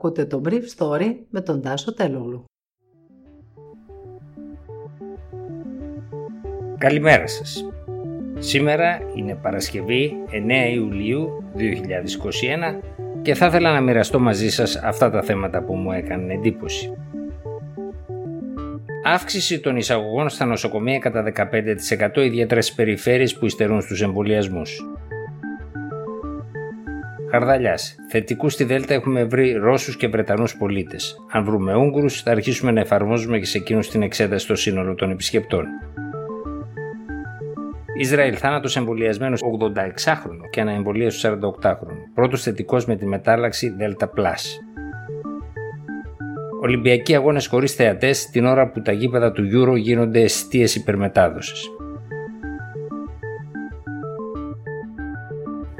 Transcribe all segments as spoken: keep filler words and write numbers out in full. Ακούτε το Brief Story με τον Τάσο Τελόλου. Καλημέρα σας. Σήμερα είναι Παρασκευή εννέα Ιουλίου δύο χιλιάδες είκοσι ένα και θα ήθελα να μοιραστώ μαζί σας αυτά τα θέματα που μου έκαναν εντύπωση. Αύξηση των εισαγωγών στα νοσοκομεία κατά δεκαπέντε τοις εκατό, ιδιαίτερα στις περιφέρειες που υστερούν στους εμβολιασμούς. Χαρδαλιάς. Θετικούς στη Δέλτα έχουμε βρει Ρώσους και Βρετανούς πολίτες. Αν βρούμε Ούγγρους, θα αρχίσουμε να εφαρμόζουμε και σε εκείνους την εξέταση στο σύνολο των επισκεπτών. Ισραήλ. Θάνατος εμβολιασμένου ογδόντα εξάχρονου και αναεμβολία στους σαράντα οκτάχρονου. Πρώτος θετικός με τη μετάλλαξη Δέλτα Πλας. Ολυμπιακοί αγώνες χωρίς θεατές την ώρα που τα γήπεδα του Euro γίνονται εστίες υπερμετάδοσης.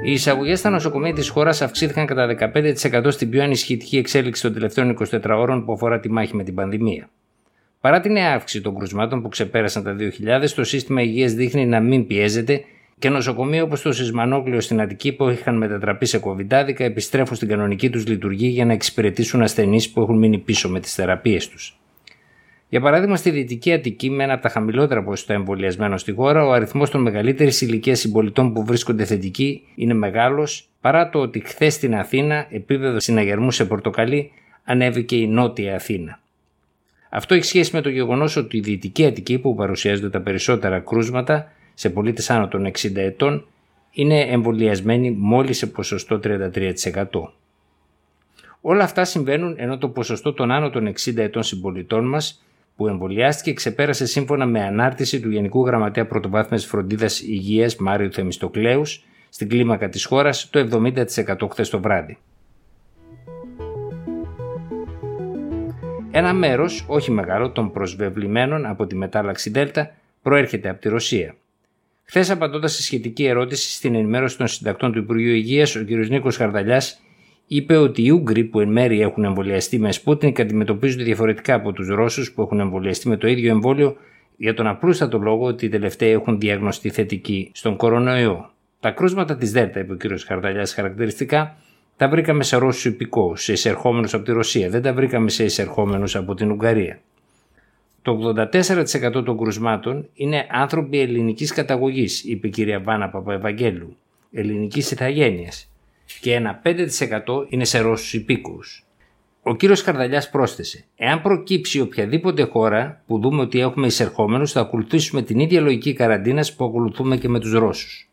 Οι εισαγωγές στα νοσοκομεία της χώρας αυξήθηκαν κατά δεκαπέντε τοις εκατό στην πιο ανησυχητική εξέλιξη των τελευταίων εικοσιτεσσάρων ώρων που αφορά τη μάχη με την πανδημία. Παρά την νέα αύξηση των κρουσμάτων που ξεπέρασαν τα δύο χιλιάδες, το σύστημα υγείας δείχνει να μην πιέζεται και νοσοκομεία όπως το Συσμανόκλειο στην Αττική που είχαν μετατραπεί σε κοβιντάδικα επιστρέφουν στην κανονική τους λειτουργία για να εξυπηρετήσουν ασθενείς που έχουν μείνει πίσω με τις θεραπείες τους. Για παράδειγμα, στη Δυτική Αττική, με ένα από τα χαμηλότερα ποσοστά εμβολιασμένων στη χώρα, ο αριθμός των μεγαλύτερης ηλικίας συμπολιτών που βρίσκονται θετικοί είναι μεγάλος, παρά το ότι χθες στην Αθήνα επίπεδο συναγερμού σε πορτοκαλί ανέβηκε η Νότια Αθήνα. Αυτό έχει σχέση με το γεγονός ότι η Δυτική Αττική, που παρουσιάζονται τα περισσότερα κρούσματα σε πολίτες άνω των εξήντα ετών, είναι εμβολιασμένοι μόλις σε ποσοστό τριάντα τρία τοις εκατό. Όλα αυτά συμβαίνουν ενώ το ποσοστό των άνω των εξήντα ετών συμπολιτών μας που εμβολιάστηκε ξεπέρασε σύμφωνα με ανάρτηση του Γενικού Γραμματέα Πρωτοβάθμιας Φροντίδας Υγείας Μάριου Θεμιστοκλέους στην κλίμακα της χώρας το εβδομήντα τοις εκατό χθες το βράδυ. Ένα μέρος, όχι μεγάλο, των προσβεβλημένων από τη μετάλλαξη Δέλτα προέρχεται από τη Ρωσία. Χθες, απαντώντας σε σχετική ερώτηση στην ενημέρωση των συντακτών του Υπουργείου Υγείας, ο κ. Νίκος Χαρδαλιάς είπε ότι οι Ούγγροι που εν μέρει έχουν εμβολιαστεί με Σπούτνικ αντιμετωπίζονται διαφορετικά από τους Ρώσους που έχουν εμβολιαστεί με το ίδιο εμβόλιο για τον απλούστατο λόγο ότι οι τελευταίοι έχουν διαγνωστεί θετικοί στον κορονοϊό. Τα κρούσματα της Δέλτα, είπε ο κ. Χαρδαλιάς χαρακτηριστικά, τα βρήκαμε σε Ρώσους υπηκόους, σε εισερχόμενους από τη Ρωσία, δεν τα βρήκαμε σε εισερχόμενους από την Ουγγαρία. Το ογδόντα τέσσερα τοις εκατό των κρουσμάτων είναι άνθρωποι ελληνικής καταγωγής, είπε η κυρία Βάνα Παπα Ευαγγέλου, ελληνικής ηθαγένειας, και ένα πέντε τοις εκατό είναι σε Ρώσους υπήκους. Ο κύριος Χαρδαλιάς πρόσθεσε: «Εάν προκύψει οποιαδήποτε χώρα που δούμε ότι έχουμε εισερχόμενους, θα ακολουθήσουμε την ίδια λογική καραντίνας που ακολουθούμε και με τους Ρώσους».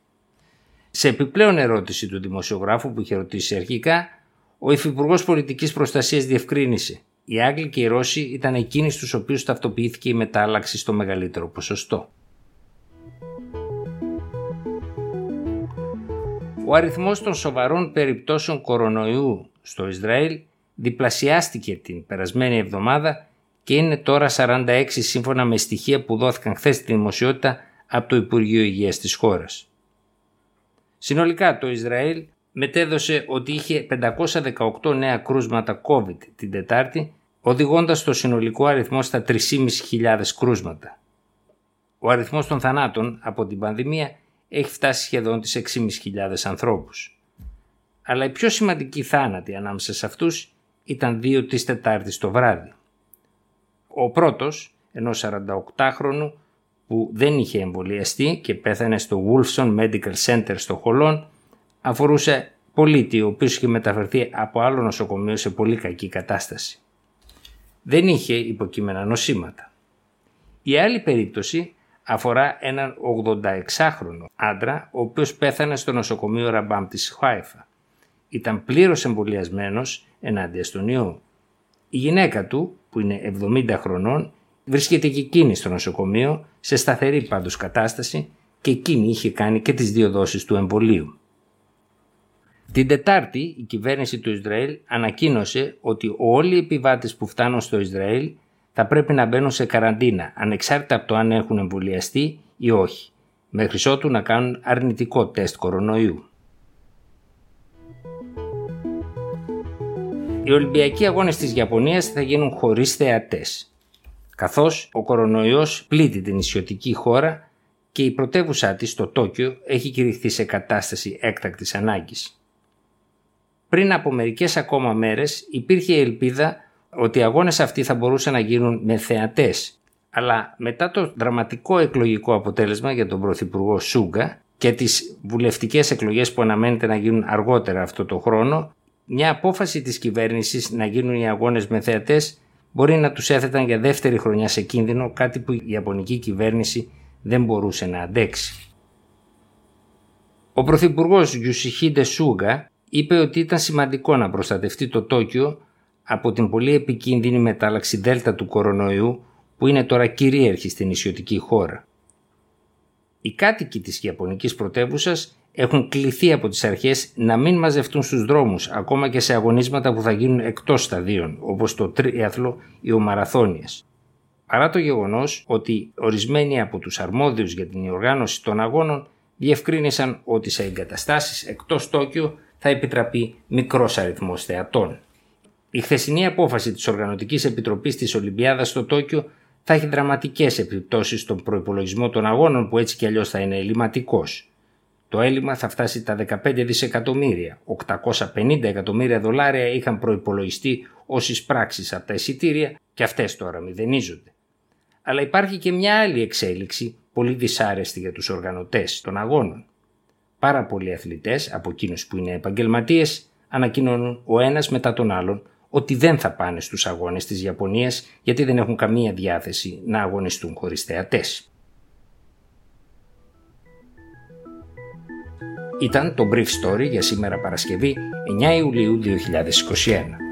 Σε επιπλέον ερώτηση του δημοσιογράφου που είχε ρωτήσει αρχικά, ο υφυπουργός Πολιτικής Προστασίας διευκρίνησε: «Οι Άγγλοι και οι Ρώσοι ήταν εκείνοι στους οποίους ταυτοποιήθηκε η μετάλλαξη στο μεγαλύτερο ποσοστό». Ο αριθμός των σοβαρών περιπτώσεων κορονοϊού στο Ισραήλ διπλασιάστηκε την περασμένη εβδομάδα και είναι τώρα σαράντα έξι σύμφωνα με στοιχεία που δόθηκαν χθες στη δημοσιότητα από το Υπουργείο Υγείας της χώρας. Συνολικά το Ισραήλ μετέδωσε ότι είχε πεντακόσια δεκαοκτώ νέα κρούσματα COVID την Τετάρτη, οδηγώντας το συνολικό αριθμό στα τρεις χιλιάδες πεντακόσια κρούσματα. Ο αριθμός των θανάτων από την πανδημία έχει φτάσει σχεδόν τις έξι χιλιάδες πεντακόσιους ανθρώπους. Αλλά οι πιο σημαντικοί θάνατοι ανάμεσα σε αυτούς ήταν δύο της Τετάρτης το βράδυ. Ο πρώτος, ενός σαρανταοκτάχρονου που δεν είχε εμβολιαστεί και πέθανε στο Wolfson Medical Center στο Χολόν, αφορούσε πολίτη ο οποίος είχε μεταφερθεί από άλλο νοσοκομείο σε πολύ κακή κατάσταση. Δεν είχε υποκείμενα νοσήματα. Η άλλη περίπτωση αφορά έναν ογδόντα εξάχρονο άντρα, ο οποίος πέθανε στο νοσοκομείο Ραμπάμ της Χάιφα. Ήταν πλήρως εμβολιασμένος ενάντια στον ιό. Η γυναίκα του, που είναι εβδομήντα χρονών, βρίσκεται και εκείνη στο νοσοκομείο, σε σταθερή πάντως κατάσταση, και εκείνη είχε κάνει και τις δύο δόσεις του εμβολίου. Την Τετάρτη, η κυβέρνηση του Ισραήλ ανακοίνωσε ότι όλοι οι επιβάτες που φτάνουν στο Ισραήλ θα πρέπει να μπαίνουν σε καραντίνα, ανεξάρτητα από το αν έχουν εμβολιαστεί ή όχι, μέχρι ότου να κάνουν αρνητικό τεστ κορονοϊού. Οι Ολυμπιακοί αγώνες της Ιαπωνίας θα γίνουν χωρίς θεατές, καθώς ο κορονοϊός πλήττει την νησιωτική χώρα και η πρωτεύουσά της, το Τόκιο, έχει κηρυχθεί σε κατάσταση έκτακτης ανάγκης. πριν από μερικές ακόμα μέρες υπήρχε η ελπίδα ότι οι αγώνες αυτοί θα μπορούσαν να γίνουν με θεατές. Αλλά μετά το δραματικό εκλογικό αποτέλεσμα για τον Πρωθυπουργό Σούγκα και τις βουλευτικές εκλογές που αναμένεται να γίνουν αργότερα αυτό το χρόνο, μια απόφαση της κυβέρνησης να γίνουν οι αγώνες με θεατές μπορεί να τους έθεταν για δεύτερη χρονιά σε κίνδυνο, κάτι που η Ιαπωνική κυβέρνηση δεν μπορούσε να αντέξει. Ο Πρωθυπουργός Γιοσιχίντε Σούγκα είπε ότι ήταν σημαντικό να προστατευτεί το Τόκιο από την πολύ επικίνδυνη μετάλλαξη δέλτα του κορονοϊού που είναι τώρα κυρίαρχη στην νησιωτική χώρα. Οι κάτοικοι της Ιαπωνικής πρωτεύουσας έχουν κληθεί από τις αρχές να μην μαζευτούν στους δρόμους ακόμα και σε αγωνίσματα που θα γίνουν εκτός σταδίων, όπως το τρίαθλο ή ο μαραθώνιας. Παρά το γεγονός ότι ορισμένοι από τους αρμόδιους για την οργάνωση των αγώνων διευκρίνησαν ότι σε εγκαταστάσεις εκτός Τόκιο θα επιτραπεί μικρός αριθμός θεατών. Η χθεσινή απόφαση της Οργανωτικής Επιτροπής της Ολυμπιάδας στο Τόκιο θα έχει δραματικές επιπτώσεις στον προϋπολογισμό των αγώνων που έτσι κι αλλιώς θα είναι ελληματικός. Το έλλειμμα θα φτάσει τα δεκαπέντε δισεκατομμύρια. οκτακόσια πενήντα εκατομμύρια δολάρια είχαν προϋπολογιστεί ως εισπράξεις από τα εισιτήρια και αυτές τώρα μηδενίζονται. Αλλά υπάρχει και μια άλλη εξέλιξη πολύ δυσάρεστη για τους οργανωτές των αγώνων. Πάρα πολλοί αθλητές, από εκείνους που είναι επαγγελματίες, ανακοινώνουν ο ένας μετά τον άλλον ότι δεν θα πάνε στους αγώνες της Ιαπωνίας γιατί δεν έχουν καμία διάθεση να αγωνιστούν χωρίς θεατές. Ήταν το Brief Story για σήμερα Παρασκευή εννέα Ιουλίου δύο χιλιάδες είκοσι ένα.